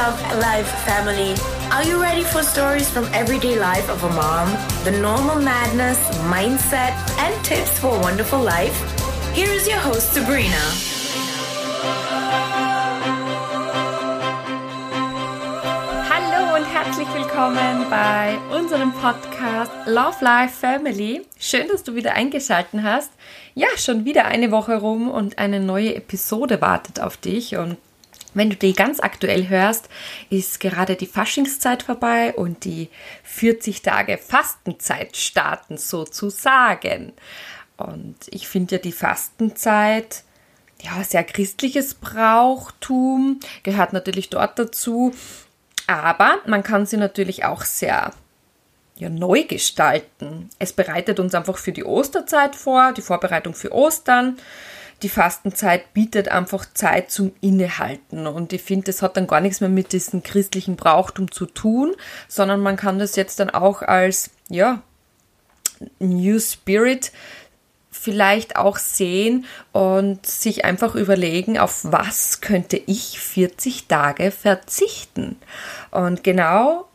Love Life Family. Are you ready for stories from everyday life of a mom? The normal madness, mindset, and tips for a wonderful life? Here is your host, Sabrina. Hallo und herzlich willkommen bei unserem Podcast Love Life Family. Schön, dass du wieder eingeschaltet hast. Ja, schon wieder eine Woche rum und eine neue Episode wartet auf dich. Und wenn du die ganz aktuell hörst, ist gerade die Faschingszeit vorbei und die 40 Tage Fastenzeit starten sozusagen. Und ich finde ja die Fastenzeit, ja, sehr christliches Brauchtum, gehört natürlich dort dazu. Aber man kann sie natürlich auch sehr, ja, neu gestalten. Es bereitet uns einfach für die Osterzeit vor, die Vorbereitung für Ostern. Die Fastenzeit bietet einfach Zeit zum Innehalten und ich finde, das hat dann gar nichts mehr mit diesem christlichen Brauchtum zu tun, sondern man kann das jetzt dann auch als, ja, New Spirit vielleicht auch sehen und sich einfach überlegen, auf was könnte ich 40 Tage verzichten. Und genau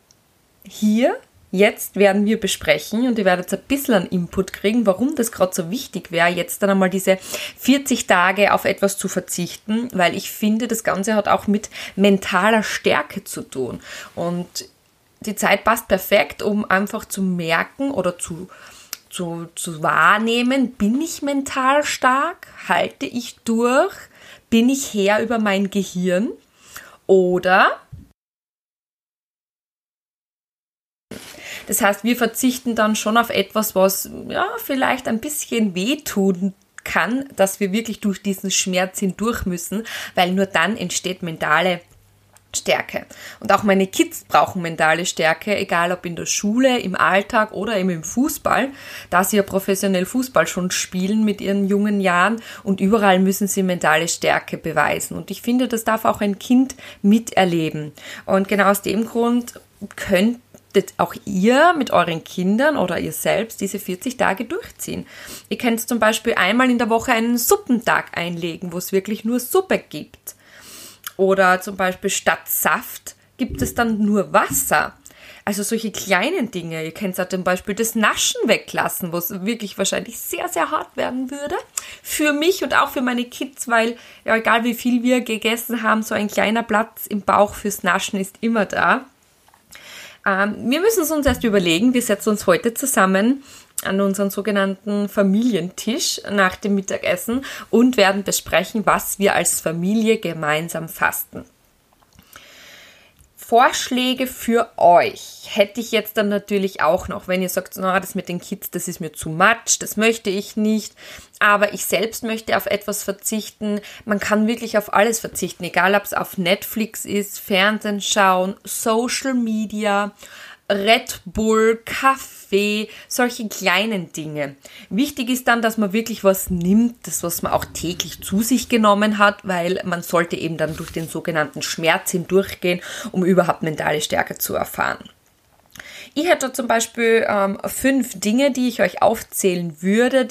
hier jetzt werden wir besprechen und ihr werdet ein bisschen einen Input kriegen, warum das gerade so wichtig wäre, jetzt dann einmal diese 40 Tage auf etwas zu verzichten, weil ich finde, das Ganze hat auch mit mentaler Stärke zu tun. Und die Zeit passt perfekt, um einfach zu merken oder zu wahrnehmen, bin ich mental stark, halte ich durch, bin ich Herr über mein Gehirn oder... Das heißt, wir verzichten dann schon auf etwas, was ja vielleicht ein bisschen wehtun kann, dass wir wirklich durch diesen Schmerz hindurch müssen, weil nur dann entsteht mentale Stärke. Und auch meine Kids brauchen mentale Stärke, egal ob in der Schule, im Alltag oder eben im Fußball, da sie ja professionell Fußball schon spielen mit ihren jungen Jahren und überall müssen sie mentale Stärke beweisen. Und ich finde, das darf auch ein Kind miterleben. Und genau aus dem Grund könnt auch ihr mit euren Kindern oder ihr selbst diese 40 Tage durchziehen. Ihr könnt zum Beispiel einmal in der Woche einen Suppentag einlegen, wo es wirklich nur Suppe gibt. Oder zum Beispiel statt Saft gibt es dann nur Wasser. Also solche kleinen Dinge. Ihr könnt auch zum Beispiel das Naschen weglassen, wo es wirklich wahrscheinlich sehr, sehr hart werden würde. Für mich und auch für meine Kids, weil ja, egal wie viel wir gegessen haben, so ein kleiner Platz im Bauch fürs Naschen ist immer da. Wir müssen es uns erst überlegen, wir setzen uns heute zusammen an unseren sogenannten Familientisch nach dem Mittagessen und werden besprechen, was wir als Familie gemeinsam fasten. Vorschläge für euch hätte ich jetzt dann natürlich auch noch, wenn ihr sagt, na, das mit den Kids, das ist mir zu much, das möchte ich nicht, aber ich selbst möchte auf etwas verzichten. Man kann wirklich auf alles verzichten, egal ob es auf Netflix ist, Fernsehen schauen, Social Media, Red Bull, Kaffee, solche kleinen Dinge. Wichtig ist dann, dass man wirklich was nimmt, das, was man auch täglich zu sich genommen hat, weil man sollte eben dann durch den sogenannten Schmerz hindurchgehen, um überhaupt mentale Stärke zu erfahren. Ich hätte zum Beispiel 5 Dinge, die ich euch aufzählen würde,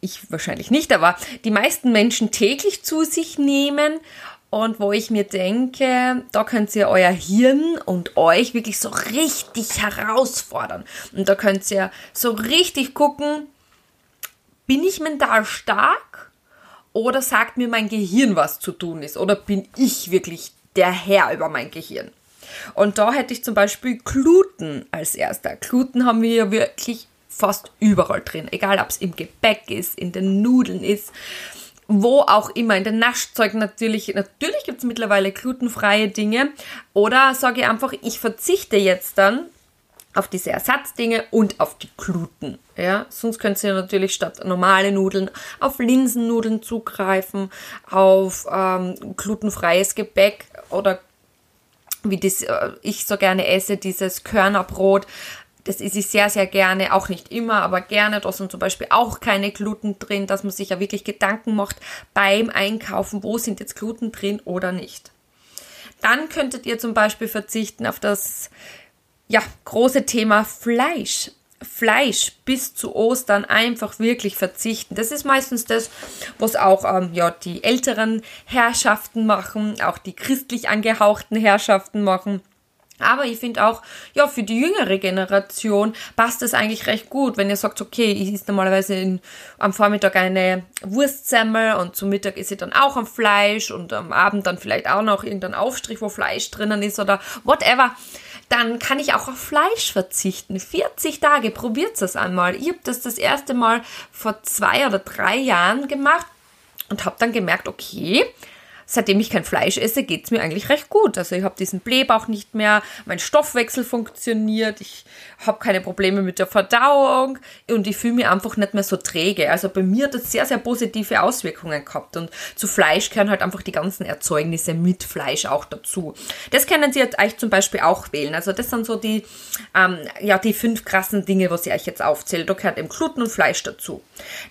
ich wahrscheinlich nicht, aber die meisten Menschen täglich zu sich nehmen. Und wo ich mir denke, da könnt ihr euer Hirn und euch wirklich so richtig herausfordern. Und da könnt ihr so richtig gucken, bin ich mental stark oder sagt mir mein Gehirn, was zu tun ist? Oder bin ich wirklich der Herr über mein Gehirn? Und da hätte ich zum Beispiel Gluten als erster. Gluten haben wir ja wirklich fast überall drin. Egal, ob es im Gebäck ist, in den Nudeln ist. Wo auch immer, in den Naschzeugen natürlich gibt es mittlerweile glutenfreie Dinge. Oder sage ich einfach, ich verzichte jetzt dann auf diese Ersatzdinge und auf die Gluten. Ja? Sonst könnt ihr natürlich statt normale Nudeln auf Linsennudeln zugreifen, auf glutenfreies Gebäck oder wie das ich so gerne esse, dieses Körnerbrot. Das esse ich sehr, sehr gerne, auch nicht immer, aber gerne. Da sind zum Beispiel auch keine Gluten drin, dass man sich ja wirklich Gedanken macht beim Einkaufen, wo sind jetzt Gluten drin oder nicht. Dann könntet ihr zum Beispiel verzichten auf das, ja, große Thema Fleisch. Fleisch bis zu Ostern einfach wirklich verzichten. Das ist meistens das, was auch die älteren Herrschaften machen, auch die christlich angehauchten Herrschaften machen. Aber ich finde auch, für die jüngere Generation passt das eigentlich recht gut, wenn ihr sagt, okay, ich esse normalerweise am Vormittag eine Wurstsemmel und zum Mittag esse ich dann auch am Fleisch und am Abend dann vielleicht auch noch irgendeinen Aufstrich, wo Fleisch drinnen ist oder whatever. Dann kann ich auch auf Fleisch verzichten. 40 Tage, probiert es einmal. Ich habe das erste Mal vor 2 oder 3 Jahren gemacht und habe dann gemerkt, okay, seitdem ich kein Fleisch esse, geht es mir eigentlich recht gut. Also ich habe diesen Blähbauch nicht mehr, mein Stoffwechsel funktioniert, ich habe keine Probleme mit der Verdauung und ich fühle mich einfach nicht mehr so träge. Also bei mir hat das sehr, sehr positive Auswirkungen gehabt. Und zu Fleisch gehören halt einfach die ganzen Erzeugnisse mit Fleisch auch dazu. Das können Sie jetzt euch zum Beispiel auch wählen. Also das sind so die, die 5 krassen Dinge, was ich euch jetzt aufzähle. Da gehört eben Gluten und Fleisch dazu.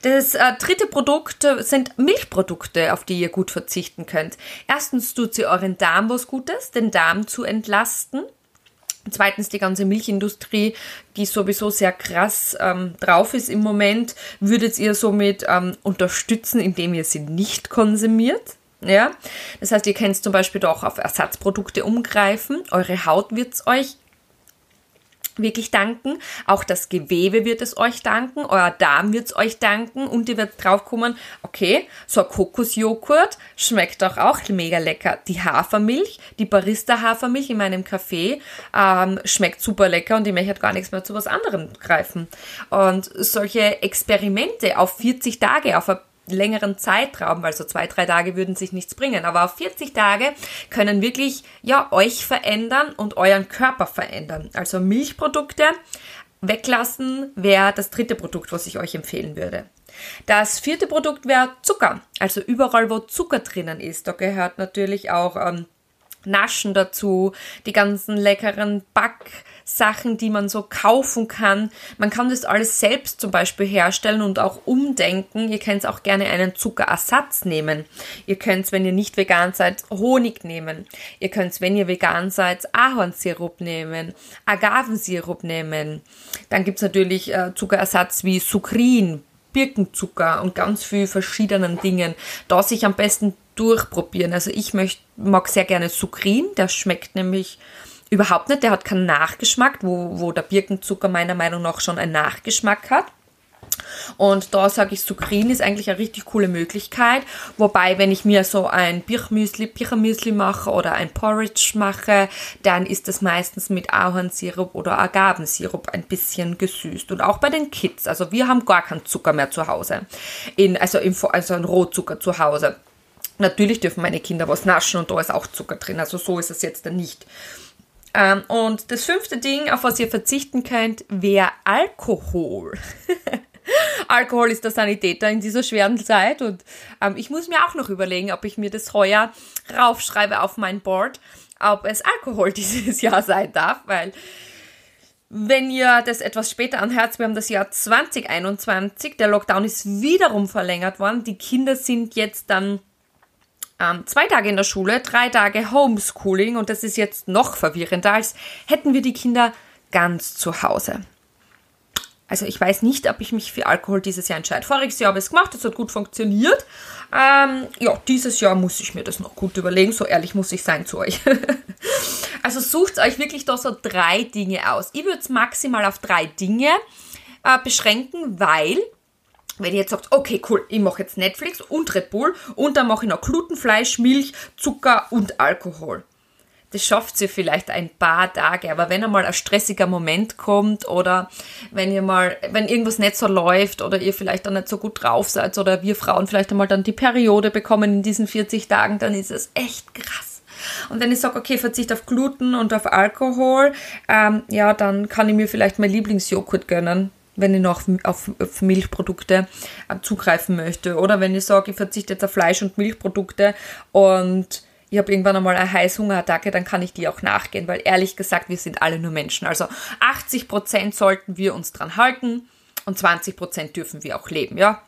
Das dritte Produkt sind Milchprodukte, auf die ihr gut verzichten könnt. Erstens tut sie euren Darm was Gutes, den Darm zu entlasten. Zweitens die ganze Milchindustrie, die sowieso sehr krass drauf ist im Moment, würdet ihr somit unterstützen, indem ihr sie nicht konsumiert. Ja? Das heißt, ihr könnt zum Beispiel da auch auf Ersatzprodukte umgreifen. Eure Haut wird es euch wirklich danken. Auch das Gewebe wird es euch danken. Euer Darm wird es euch danken. Und ihr werdet drauf kommen, okay, so ein Kokosjoghurt schmeckt doch auch mega lecker. Die Hafermilch, die Barista-Hafermilch in meinem Kaffee schmeckt super lecker und ich möchte gar nichts mehr zu was anderem greifen. Und solche Experimente auf 40 Tage, auf einen längeren Zeitraum, also 2-3 Tage würden sich nichts bringen, aber auf 40 Tage können wirklich euch verändern und euren Körper verändern. Also Milchprodukte weglassen wäre das dritte Produkt, was ich euch empfehlen würde. Das vierte Produkt wäre Zucker, also überall, wo Zucker drinnen ist. Da gehört natürlich auch Naschen dazu, die ganzen leckeren Backsachen, die man so kaufen kann. Man kann das alles selbst zum Beispiel herstellen und auch umdenken. Ihr könnt auch gerne einen Zuckerersatz nehmen. Ihr könnt, wenn ihr nicht vegan seid, Honig nehmen. Ihr könnt, wenn ihr vegan seid, Ahornsirup nehmen, Agavensirup nehmen. Dann gibt es natürlich Zuckerersatz wie Sucrin, Birkenzucker und ganz viel verschiedenen Dingen. Da sich am besten durchprobieren. Also ich mag sehr gerne Sucrin, der schmeckt nämlich überhaupt nicht, der hat keinen Nachgeschmack, wo der Birkenzucker meiner Meinung nach schon einen Nachgeschmack hat. Und da sage ich, Sucrin ist eigentlich eine richtig coole Möglichkeit, wobei, wenn ich mir so ein Birchermüsli mache oder ein Porridge mache, dann ist das meistens mit Ahornsirup oder Agavensirup ein bisschen gesüßt und auch bei den Kids, also wir haben gar keinen Zucker mehr zu Hause, also einen Rohzucker zu Hause. Natürlich dürfen meine Kinder was naschen und da ist auch Zucker drin, also so ist es jetzt dann nicht. Und das 5. Ding, auf was ihr verzichten könnt, wäre Alkohol. Alkohol ist der Sanitäter in dieser schweren Zeit und ich muss mir auch noch überlegen, ob ich mir das heuer raufschreibe auf mein Board, ob es Alkohol dieses Jahr sein darf, weil wenn ihr das etwas später anhört, wir haben das Jahr 2021, der Lockdown ist wiederum verlängert worden, die Kinder sind jetzt dann 2 Tage in der Schule, 3 Tage Homeschooling und das ist jetzt noch verwirrender, als hätten wir die Kinder ganz zu Hause. Also ich weiß nicht, ob ich mich für Alkohol dieses Jahr entscheide. Voriges Jahr habe ich es gemacht, das hat gut funktioniert. Dieses Jahr muss ich mir das noch gut überlegen, so ehrlich muss ich sein zu euch. Also sucht euch wirklich da so 3 Dinge aus. Ich würde es maximal auf 3 Dinge beschränken, weil wenn ihr jetzt sagt, okay, cool, ich mache jetzt Netflix und Red Bull und dann mache ich noch Glutenfleisch, Milch, Zucker und Alkohol. Das schafft ihr vielleicht ein paar Tage, aber wenn einmal ein stressiger Moment kommt oder wenn irgendwas nicht so läuft oder ihr vielleicht dann nicht so gut drauf seid oder wir Frauen vielleicht einmal dann die Periode bekommen in diesen 40 Tagen, dann ist es echt krass. Und wenn ich sage, okay, Verzicht auf Gluten und auf Alkohol, dann kann ich mir vielleicht mein Lieblingsjoghurt gönnen, wenn ich noch auf Milchprodukte zugreifen möchte. Oder wenn ich sage, ich verzichte jetzt auf Fleisch und Milchprodukte und ich habe irgendwann einmal eine Heißhungerattacke, dann kann ich die auch nachgehen. Weil ehrlich gesagt, wir sind alle nur Menschen. Also 80% sollten wir uns dran halten und 20% dürfen wir auch leben, ja.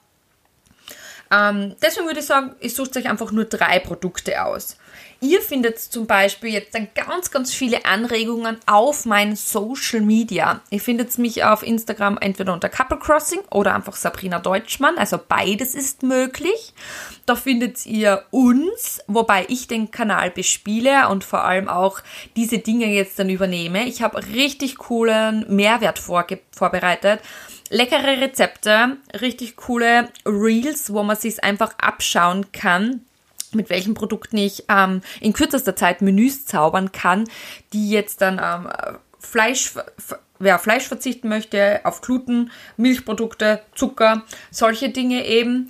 Deswegen würde ich sagen, ihr sucht euch einfach nur 3 Produkte aus. Ihr findet zum Beispiel jetzt dann ganz, ganz viele Anregungen auf meinen Social Media. Ihr findet mich auf Instagram entweder unter Couple Crossing oder einfach Sabrina Deutschmann. Also beides ist möglich. Da findet ihr uns, wobei ich den Kanal bespiele und vor allem auch diese Dinge jetzt dann übernehme. Ich habe richtig coolen Mehrwert vorbereitet. Leckere Rezepte, richtig coole Reels, wo man sich einfach abschauen kann, mit welchen Produkten ich in kürzester Zeit Menüs zaubern kann, die jetzt dann wer Fleisch verzichten möchte, auf Gluten, Milchprodukte, Zucker, solche Dinge eben.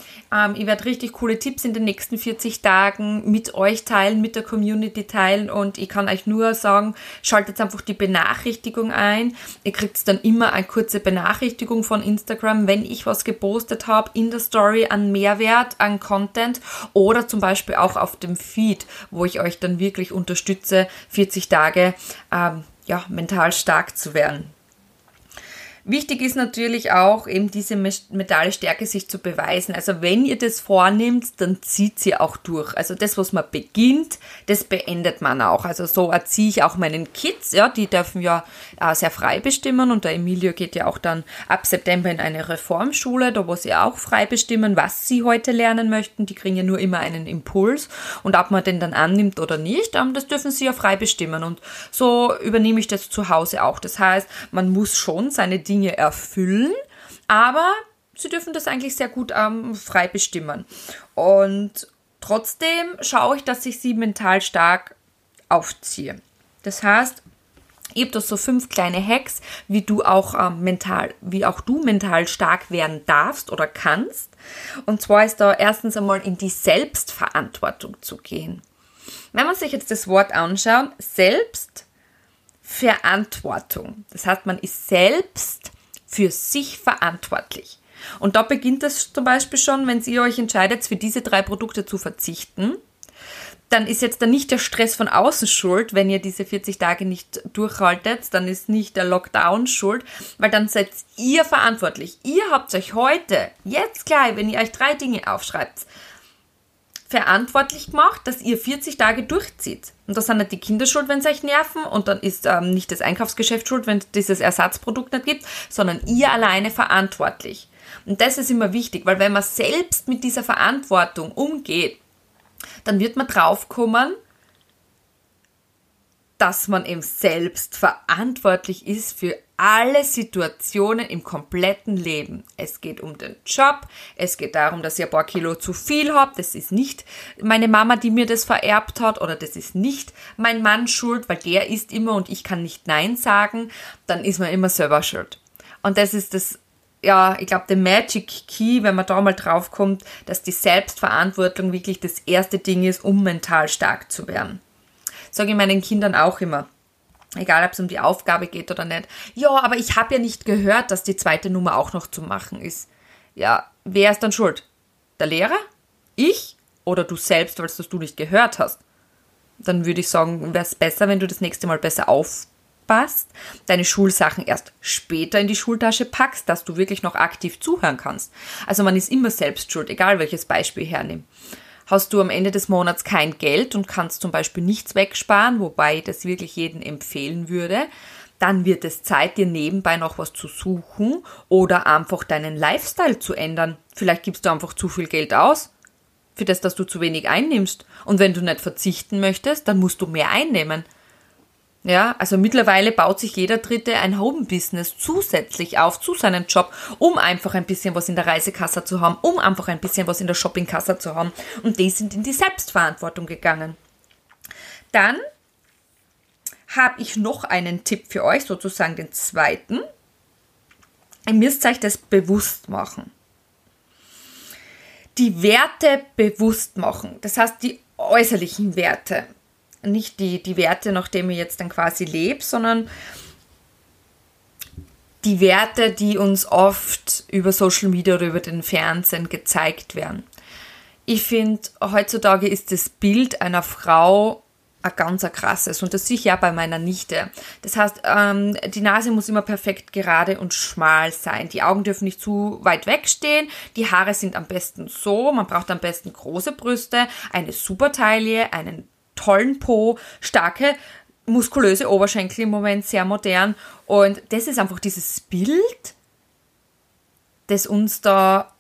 Ich werde richtig coole Tipps in den nächsten 40 Tagen mit euch teilen, mit der Community teilen und ich kann euch nur sagen, schaltet einfach die Benachrichtigung ein. Ihr kriegt dann immer eine kurze Benachrichtigung von Instagram, wenn ich was gepostet habe in der Story an Mehrwert, an Content oder zum Beispiel auch auf dem Feed, wo ich euch dann wirklich unterstütze, 40 Tage mental stark zu werden. Wichtig ist natürlich auch, eben diese mentale Stärke sich zu beweisen. Also wenn ihr das vornimmt, dann zieht sie auch durch. Also das, was man beginnt, das beendet man auch. Also so erziehe ich auch meinen Kids. Ja, die dürfen ja sehr frei bestimmen. Und der Emilio geht ja auch dann ab September in eine Reformschule, da wo sie auch frei bestimmen, was sie heute lernen möchten. Die kriegen ja nur immer einen Impuls. Und ob man den dann annimmt oder nicht, das dürfen sie ja frei bestimmen. Und so übernehme ich das zu Hause auch. Das heißt, man muss schon seine Dinge erfüllen, aber sie dürfen das eigentlich sehr gut frei bestimmen. Und trotzdem schaue ich, dass ich sie mental stark aufziehe. Das heißt, ich habe da so 5 kleine Hacks, wie auch du mental stark werden darfst oder kannst. Und zwar ist da erstens einmal in die Selbstverantwortung zu gehen. Wenn man sich jetzt das Wort anschaut, Selbstverantwortung. Das heißt, man ist selbst für sich verantwortlich. Und da beginnt das zum Beispiel schon, wenn ihr euch entscheidet, für diese 3 Produkte zu verzichten, dann ist jetzt dann nicht der Stress von außen schuld, wenn ihr diese 40 Tage nicht durchhaltet, dann ist nicht der Lockdown schuld, weil dann seid ihr verantwortlich. Ihr habt euch heute, jetzt gleich, wenn ihr euch 3 Dinge aufschreibt, verantwortlich gemacht, dass ihr 40 Tage durchzieht. Und da sind nicht die Kinder schuld, wenn sie euch nerven und dann ist nicht das Einkaufsgeschäft schuld, wenn es dieses Ersatzprodukt nicht gibt, sondern ihr alleine verantwortlich. Und das ist immer wichtig, weil wenn man selbst mit dieser Verantwortung umgeht, dann wird man draufkommen, dass man eben selbst verantwortlich ist für alle Situationen im kompletten Leben. Es geht um den Job, es geht darum, dass ihr ein paar Kilo zu viel habt, das ist nicht meine Mama, die mir das vererbt hat oder das ist nicht mein Mann schuld, weil der isst immer und ich kann nicht Nein sagen, dann ist man immer selber schuld. Und das ist das, ja, ich glaube, der Magic Key, wenn man da mal drauf kommt, dass die Selbstverantwortung wirklich das erste Ding ist, um mental stark zu werden. Sage ich meinen Kindern auch immer. Egal, ob es um die Aufgabe geht oder nicht. Ja, aber ich habe ja nicht gehört, dass die 2. Nummer auch noch zu machen ist. Ja, wer ist dann schuld? Der Lehrer? Ich? Oder du selbst, weil du nicht gehört hast? Dann würde ich sagen, wäre es besser, wenn du das nächste Mal besser aufpasst, deine Schulsachen erst später in die Schultasche packst, dass du wirklich noch aktiv zuhören kannst. Also man ist immer selbst schuld, egal welches Beispiel hernehme. Hast du am Ende des Monats kein Geld und kannst zum Beispiel nichts wegsparen, wobei ich das wirklich jedem empfehlen würde, dann wird es Zeit, dir nebenbei noch was zu suchen oder einfach deinen Lifestyle zu ändern. Vielleicht gibst du einfach zu viel Geld aus für das, dass du zu wenig einnimmst. Und wenn du nicht verzichten möchtest, dann musst du mehr einnehmen. Ja, also mittlerweile baut sich jeder Dritte ein Home-Business zusätzlich auf zu seinem Job, um einfach ein bisschen was in der Reisekasse zu haben, um einfach ein bisschen was in der Shoppingkasse zu haben. Und die sind in die Selbstverantwortung gegangen. Dann habe ich noch einen Tipp für euch, sozusagen den 2. Ihr müsst euch das bewusst machen. Die Werte bewusst machen. Das heißt, die äußerlichen Werte. Nicht die Werte, nach denen ich jetzt dann quasi lebe, sondern die Werte, die uns oft über Social Media oder über den Fernsehen gezeigt werden. Ich finde, heutzutage ist das Bild einer Frau ein ganz krasses. Und das sehe ich ja bei meiner Nichte. Das heißt, die Nase muss immer perfekt gerade und schmal sein. Die Augen dürfen nicht zu weit wegstehen. Die Haare sind am besten so. Man braucht am besten große Brüste, eine super Taille, einen tollen Po, starke, muskulöse Oberschenkel, im Moment sehr modern. Und das ist einfach dieses Bild, das uns da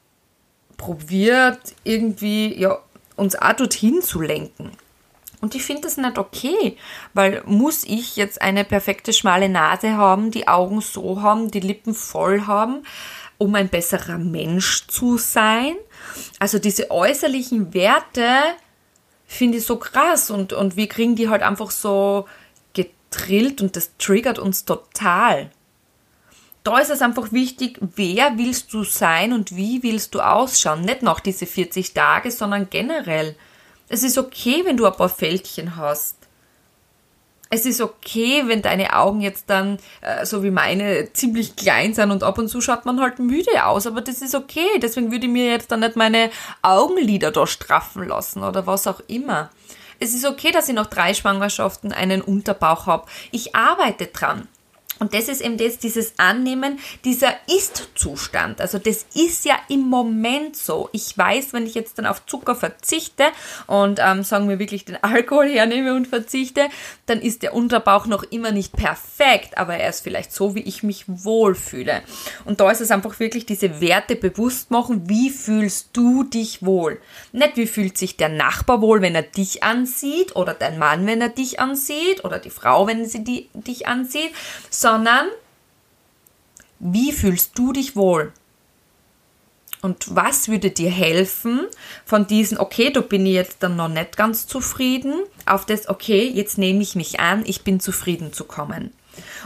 probiert, irgendwie ja, uns auch dorthin zu lenken. Und ich finde das nicht okay, weil muss ich jetzt eine perfekte schmale Nase haben, die Augen so haben, die Lippen voll haben, um ein besserer Mensch zu sein? Also diese äußerlichen Werte finde ich so krass und wir kriegen die halt einfach so getrillt und das triggert uns total. Da ist es einfach wichtig, wer willst du sein und wie willst du ausschauen? Nicht nach diese 40 Tage, sondern generell. Es ist okay, wenn du ein paar Fältchen hast. Es ist okay, wenn deine Augen jetzt dann, so wie meine, ziemlich klein sind und ab und zu schaut man halt müde aus, aber das ist okay. Deswegen würde ich mir jetzt dann nicht meine Augenlider da straffen lassen oder was auch immer. Es ist okay, dass ich nach 3 Schwangerschaften einen Unterbauch habe. Ich arbeite dran. Und das ist eben das, dieses Annehmen, dieser Ist-Zustand. Also das ist ja im Moment so. Ich weiß, wenn ich jetzt dann auf Zucker verzichte und sagen wir wirklich den Alkohol hernehme und verzichte, dann ist der Unterbauch noch immer nicht perfekt, aber er ist vielleicht so, wie ich mich wohlfühle. Und da ist es einfach wirklich diese Werte bewusst machen, wie fühlst du dich wohl? Nicht, wie fühlt sich der Nachbar wohl, wenn er dich ansieht oder dein Mann, wenn er dich ansieht oder die Frau, wenn sie dich ansieht, sondern wie fühlst du dich wohl? Und was würde dir helfen von diesen, okay, da bin ich jetzt dann noch nicht ganz zufrieden, auf das, okay, jetzt nehme ich mich an, ich bin zufrieden zu kommen.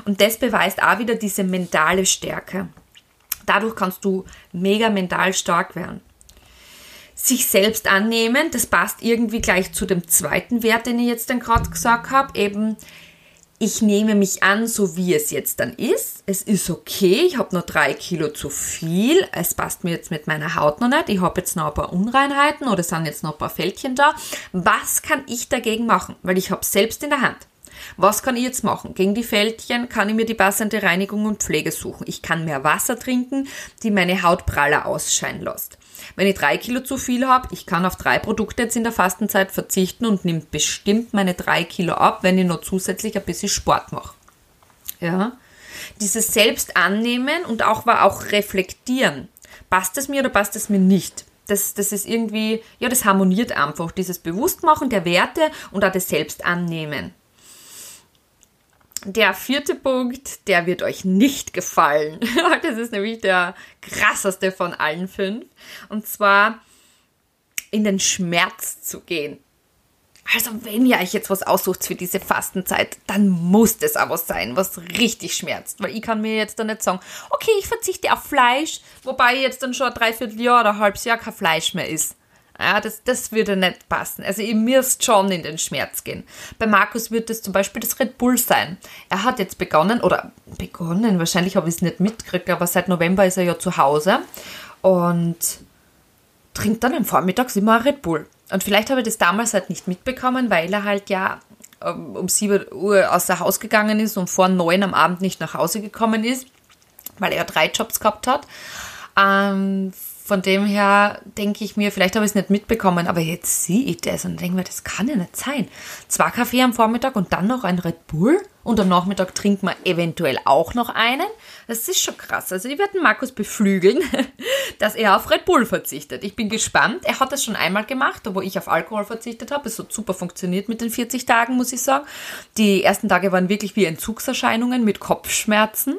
Und das beweist auch wieder diese mentale Stärke. Dadurch kannst du mega mental stark werden. Sich selbst annehmen, das passt irgendwie gleich zu dem zweiten Wert, den ich jetzt dann gerade gesagt habe, eben ich nehme mich an, so wie es jetzt dann ist. Es ist okay, ich habe noch 3 Kilo zu viel. Es passt mir jetzt mit meiner Haut noch nicht. Ich habe jetzt noch ein paar Unreinheiten oder sind jetzt noch ein paar Fältchen da. Was kann ich dagegen machen? Weil ich habe es selbst in der Hand. Was kann ich jetzt machen? Gegen die Fältchen kann ich mir die passende Reinigung und Pflege suchen. Ich kann mehr Wasser trinken, die meine Haut praller ausscheinen lässt. Wenn ich 3 Kilo zu viel habe, ich kann auf 3 Produkte jetzt in der Fastenzeit verzichten und nehme bestimmt meine 3 Kilo ab, wenn ich noch zusätzlich ein bisschen Sport mache. Ja, dieses Selbstannehmen und auch reflektieren. Passt es mir oder passt es mir nicht? Das ist irgendwie, ja, das harmoniert einfach. Dieses Bewusstmachen der Werte und auch das Selbstannehmen. Der 4. Punkt, der wird euch nicht gefallen. Das ist nämlich der krasseste von allen 5. Und zwar in den Schmerz zu gehen. Also wenn ihr euch jetzt was aussucht für diese Fastenzeit, dann muss das aber sein, was richtig schmerzt. Weil ich kann mir jetzt dann nicht sagen, okay, ich verzichte auf Fleisch, wobei jetzt dann schon ein Dreivierteljahr oder ein halbes Jahr kein Fleisch mehr ist. Ja, das würde nicht passen. Also ihr müsst schon in den Schmerz gehen. Bei Markus wird das zum Beispiel das Red Bull sein. Er hat jetzt begonnen, wahrscheinlich habe ich es nicht mitgekriegt, aber seit November ist er ja zu Hause und trinkt dann am Vormittag immer ein Red Bull. Und vielleicht habe ich das damals halt nicht mitbekommen, weil er halt ja um 7 Uhr außer Haus gegangen ist und vor 9 am Abend nicht nach Hause gekommen ist, weil er 3 Jobs gehabt hat. Von dem her denke ich mir, vielleicht habe ich es nicht mitbekommen, aber jetzt sehe ich das und denke mir, das kann ja nicht sein. 2 Kaffee am Vormittag und dann noch ein Red Bull und am Nachmittag trinkt man eventuell auch noch einen. Das ist schon krass. Also ich werde den Markus beflügeln, dass er auf Red Bull verzichtet. Ich bin gespannt. Er hat das schon einmal gemacht, wo ich auf Alkohol verzichtet habe. Es hat super funktioniert mit den 40 Tagen, muss ich sagen. Die ersten Tage waren wirklich wie Entzugserscheinungen mit Kopfschmerzen,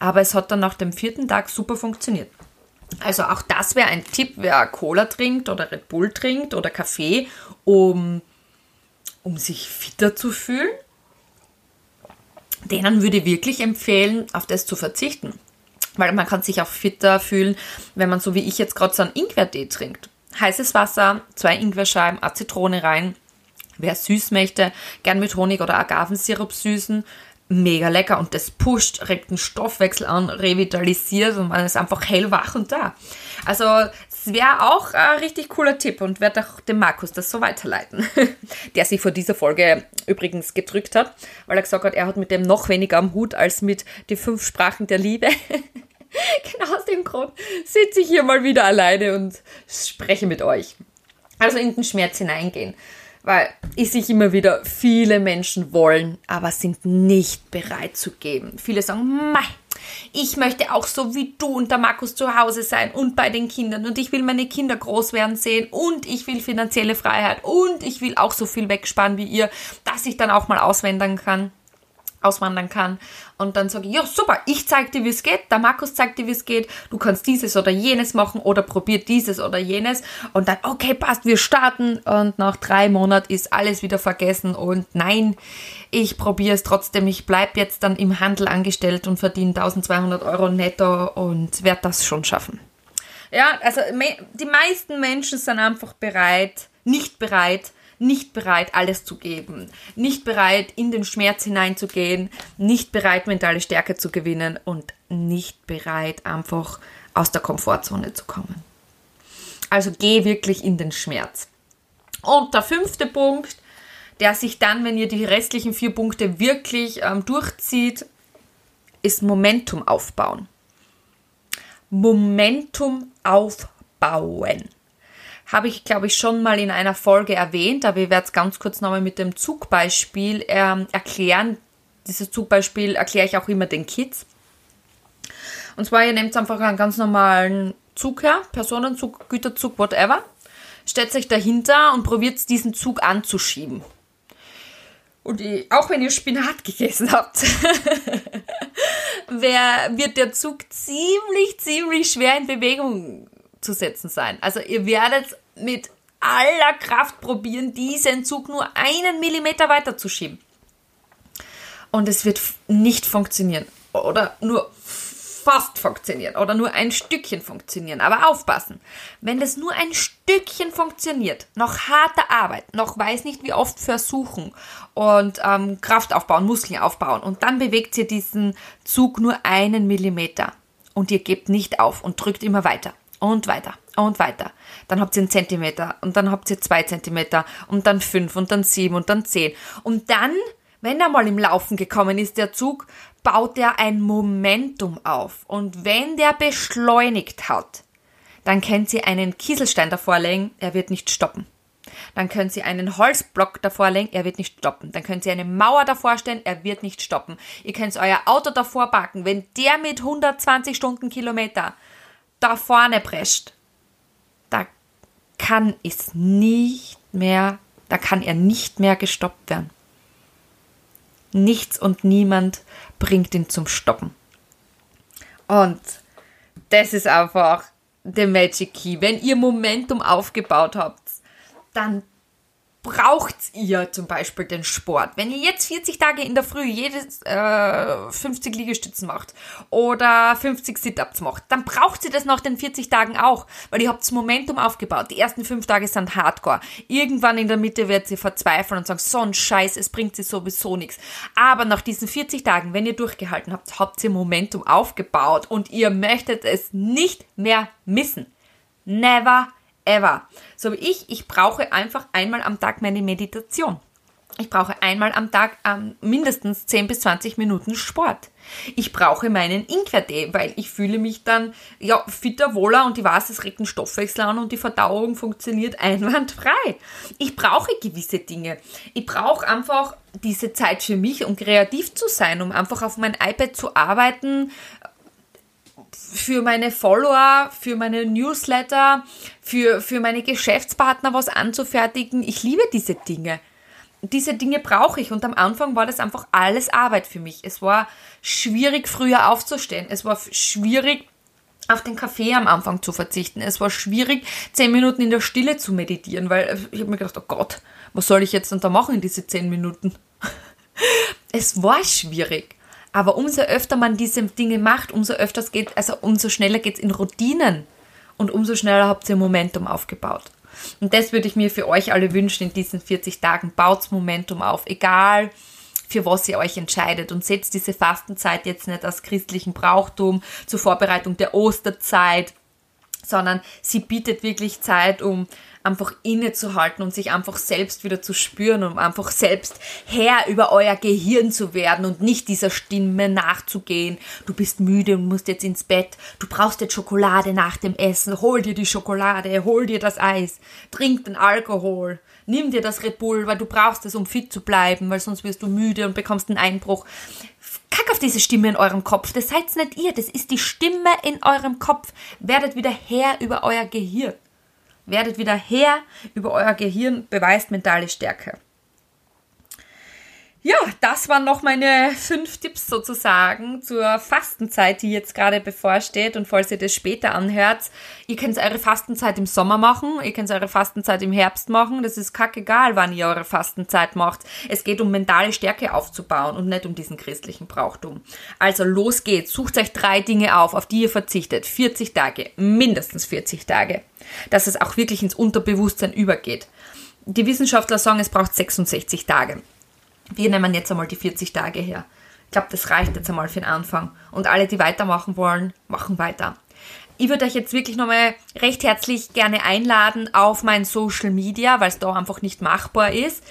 aber es hat dann nach dem 4. Tag super funktioniert. Also auch das wäre ein Tipp, wer Cola trinkt oder Red Bull trinkt oder Kaffee, um sich fitter zu fühlen. Denen würde ich wirklich empfehlen, auf das zu verzichten. Weil man kann sich auch fitter fühlen, wenn man so wie ich jetzt gerade so einen Ingwertee trinkt. Heißes Wasser, 2 Ingwerscheiben, eine Zitrone rein. Wer süß möchte, gern mit Honig oder Agavensirup süßen. mega lecker und das pusht, regt den Stoffwechsel an, revitalisiert und man ist einfach hellwach und da. Also es wäre auch ein richtig cooler Tipp und werde auch dem Markus das so weiterleiten, der sich vor dieser Folge übrigens gedrückt hat, weil er gesagt hat, er hat mit dem noch weniger am Hut als mit die 5 Sprachen der Liebe. Genau aus dem Grund sitze ich hier mal wieder alleine und spreche mit euch. Also in den Schmerz hineingehen. Weil ich sich immer wieder, viele Menschen wollen, aber sind nicht bereit zu geben. Viele sagen, mei, ich möchte auch so wie du und der Markus zu Hause sein und bei den Kindern und ich will meine Kinder groß werden sehen und ich will finanzielle Freiheit und ich will auch so viel wegsparen wie ihr, dass ich dann auch mal auswandern kann. Und dann sage ich, ja super, ich zeig dir, wie es geht, der Markus zeigt dir, wie es geht, du kannst dieses oder jenes machen oder probier dieses oder jenes und dann, okay, passt, wir starten und nach 3 Monaten ist alles wieder vergessen und nein, ich probiere es trotzdem, ich bleibe jetzt dann im Handel angestellt und verdiene 1.200 € netto und werde das schon schaffen. Ja, also die meisten Menschen sind einfach nicht bereit, alles zu geben, nicht bereit, in den Schmerz hineinzugehen, nicht bereit, mentale Stärke zu gewinnen und nicht bereit, einfach aus der Komfortzone zu kommen. Also geh wirklich in den Schmerz. Und der 5. Punkt, der sich dann, wenn ihr die restlichen 4 Punkte wirklich durchzieht, ist Momentum aufbauen. Momentum aufbauen. Habe ich, glaube ich, schon mal in einer Folge erwähnt, aber ich werde es ganz kurz nochmal mit dem Zugbeispiel erklären. Dieses Zugbeispiel erkläre ich auch immer den Kids. Und zwar, ihr nehmt einfach einen ganz normalen Zug her, Personenzug, Güterzug, whatever, stellt euch dahinter und probiert diesen Zug anzuschieben. Und auch wenn ihr Spinat gegessen habt, wird der Zug ziemlich schwer in Bewegung zu setzen sein. Also ihr werdet mit aller Kraft probieren, diesen Zug nur 1 Millimeter weiterzuschieben. Und es wird nicht funktionieren. Oder nur fast funktionieren. Oder nur ein Stückchen funktionieren. Aber aufpassen. Wenn das nur ein Stückchen funktioniert, nach harter Arbeit, nach weiß nicht wie oft versuchen und Kraft aufbauen, Muskeln aufbauen und dann bewegt ihr diesen Zug nur 1 Millimeter. Und ihr gebt nicht auf und drückt immer weiter. Und weiter und weiter. Dann habt ihr 1 Zentimeter und dann habt ihr 2 Zentimeter und dann 5 und dann 7 und dann 10. Und dann, wenn er mal im Laufen gekommen ist, der Zug, baut er ein Momentum auf. Und wenn der beschleunigt hat, dann könnt ihr einen Kieselstein davor legen, er wird nicht stoppen. Dann können Sie einen Holzblock davor legen, er wird nicht stoppen. Dann können Sie eine Mauer davor stellen, er wird nicht stoppen. Ihr könnt euer Auto davor parken, wenn der mit 120 Stundenkilometer da vorne prescht, da kann er nicht mehr gestoppt werden. Nichts und niemand bringt ihn zum Stoppen. Und das ist einfach der Magic Key. Wenn ihr Momentum aufgebaut habt, dann braucht ihr zum Beispiel den Sport. Wenn ihr jetzt 40 Tage in der Früh jedes 50 Liegestützen macht oder 50 Sit-Ups macht, dann braucht ihr das nach den 40 Tagen auch, weil ihr habt das Momentum aufgebaut. Die ersten 5 Tage sind hardcore. Irgendwann in der Mitte werdet ihr verzweifeln und sagen, so ein Scheiß, es bringt sie sowieso nichts. Aber nach diesen 40 Tagen, wenn ihr durchgehalten habt, habt ihr Momentum aufgebaut und ihr möchtet es nicht mehr missen. Never ever. So wie ich brauche einfach einmal am Tag meine Meditation. Ich brauche einmal am Tag mindestens 10 bis 20 Minuten Sport. Ich brauche meinen Ingwertee, weil ich fühle mich dann ja fitter, wohler und ich weiß, es regt den Stoffwechsel an und die Verdauung funktioniert einwandfrei. Ich brauche gewisse Dinge. Ich brauche einfach diese Zeit für mich, um kreativ zu sein, um einfach auf mein iPad zu arbeiten, für meine Follower, für meine Newsletter, für meine Geschäftspartner was anzufertigen. Ich liebe diese Dinge. Diese Dinge brauche ich und am Anfang war das einfach alles Arbeit für mich. Es war schwierig, früher aufzustehen. Es war schwierig, auf den Kaffee am Anfang zu verzichten. Es war schwierig, 10 Minuten in der Stille zu meditieren, weil ich habe mir gedacht, oh Gott, was soll ich jetzt denn da machen in diese 10 Minuten? Es war schwierig. Aber umso öfter man diese Dinge macht, umso schneller geht es in Routinen und umso schneller habt ihr Momentum aufgebaut. Und das würde ich mir für euch alle wünschen in diesen 40 Tagen. Baut Momentum auf, egal für was ihr euch entscheidet und setzt diese Fastenzeit jetzt nicht als christlichen Brauchtum zur Vorbereitung der Osterzeit, sondern sie bietet wirklich Zeit, um einfach innezuhalten und sich einfach selbst wieder zu spüren, um einfach selbst Herr über euer Gehirn zu werden und nicht dieser Stimme nachzugehen. Du bist müde und musst jetzt ins Bett, du brauchst jetzt Schokolade nach dem Essen, hol dir die Schokolade, hol dir das Eis, trink den Alkohol, nimm dir das Red Bull, weil du brauchst es, um fit zu bleiben, weil sonst wirst du müde und bekommst einen Einbruch. Kack auf diese Stimme in eurem Kopf, das seid's nicht ihr, das ist die Stimme in eurem Kopf. Werdet wieder Herr über euer Gehirn. Werdet wieder Herr über euer Gehirn, beweist mentale Stärke. Ja, das waren noch meine 5 Tipps sozusagen zur Fastenzeit, die jetzt gerade bevorsteht. Und falls ihr das später anhört, ihr könnt eure Fastenzeit im Sommer machen, ihr könnt eure Fastenzeit im Herbst machen. Das ist kackegal, wann ihr eure Fastenzeit macht. Es geht um mentale Stärke aufzubauen und nicht um diesen christlichen Brauchtum. Also los geht's, sucht euch 3 Dinge auf die ihr verzichtet. 40 Tage, mindestens 40 Tage, dass es auch wirklich ins Unterbewusstsein übergeht. Die Wissenschaftler sagen, es braucht 66 Tage. Wir nehmen jetzt einmal die 40 Tage her. Ich glaube, das reicht jetzt einmal für den Anfang. Und alle, die weitermachen wollen, machen weiter. Ich würde euch jetzt wirklich nochmal recht herzlich gerne einladen auf mein Social Media, weil es da einfach nicht machbar ist,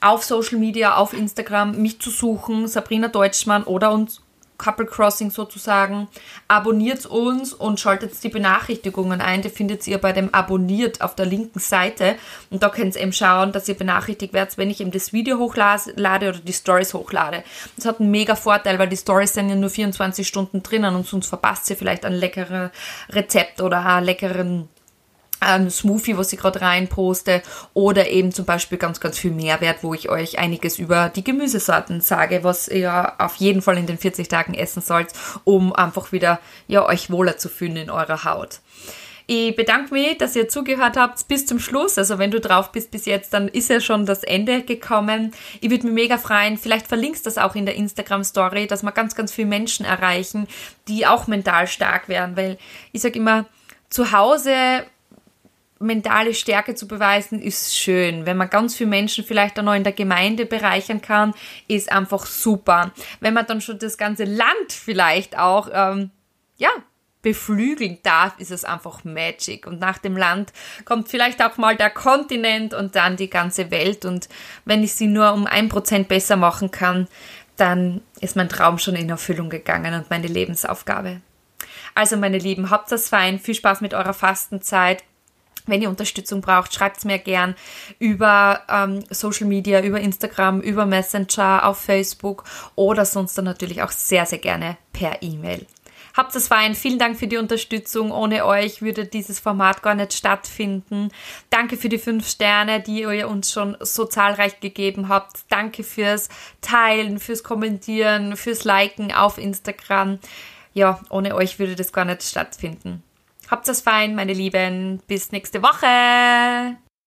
auf Social Media, auf Instagram, mich zu suchen, Sabrina Deutschmann oder uns Couple Crossing sozusagen. Abonniert uns und schaltet die Benachrichtigungen ein. Die findet ihr bei dem Abonniert auf der linken Seite. Und da könnt ihr eben schauen, dass ihr benachrichtigt werdet, wenn ich eben das Video hochlade oder die Stories hochlade. Das hat einen mega Vorteil, weil die Stories sind ja nur 24 Stunden drinnen und sonst verpasst ihr vielleicht ein leckeres Rezept oder einen leckeren Smoothie, was ich gerade rein poste, oder eben zum Beispiel ganz, ganz viel Mehrwert, wo ich euch einiges über die Gemüsesorten sage, was ihr auf jeden Fall in den 40 Tagen essen sollt, um einfach wieder ja, euch wohler zu fühlen in eurer Haut. Ich bedanke mich, dass ihr zugehört habt bis zum Schluss. Also wenn du drauf bist bis jetzt, dann ist ja schon das Ende gekommen. Ich würde mich mega freuen. Vielleicht verlinkst du das auch in der Instagram-Story, dass wir ganz, ganz viele Menschen erreichen, die auch mental stark werden, weil ich sage immer, zu Hause mentale Stärke zu beweisen, ist schön. Wenn man ganz viele Menschen vielleicht auch noch in der Gemeinde bereichern kann, ist einfach super. Wenn man dann schon das ganze Land vielleicht auch beflügeln darf, ist es einfach Magic. Und nach dem Land kommt vielleicht auch mal der Kontinent und dann die ganze Welt. Und wenn ich sie nur um 1% besser machen kann, dann ist mein Traum schon in Erfüllung gegangen und meine Lebensaufgabe. Also meine Lieben, habt das fein. Viel Spaß mit eurer Fastenzeit. Wenn ihr Unterstützung braucht, schreibt es mir gern über Social Media, über Instagram, über Messenger, auf Facebook oder sonst dann natürlich auch sehr, sehr gerne per E-Mail. Habt es fein. Vielen Dank für die Unterstützung. Ohne euch würde dieses Format gar nicht stattfinden. Danke für die 5 Sterne, die ihr uns schon so zahlreich gegeben habt. Danke fürs Teilen, fürs Kommentieren, fürs Liken auf Instagram. Ja, ohne euch würde das gar nicht stattfinden. Habt's fein, meine Lieben. Bis nächste Woche.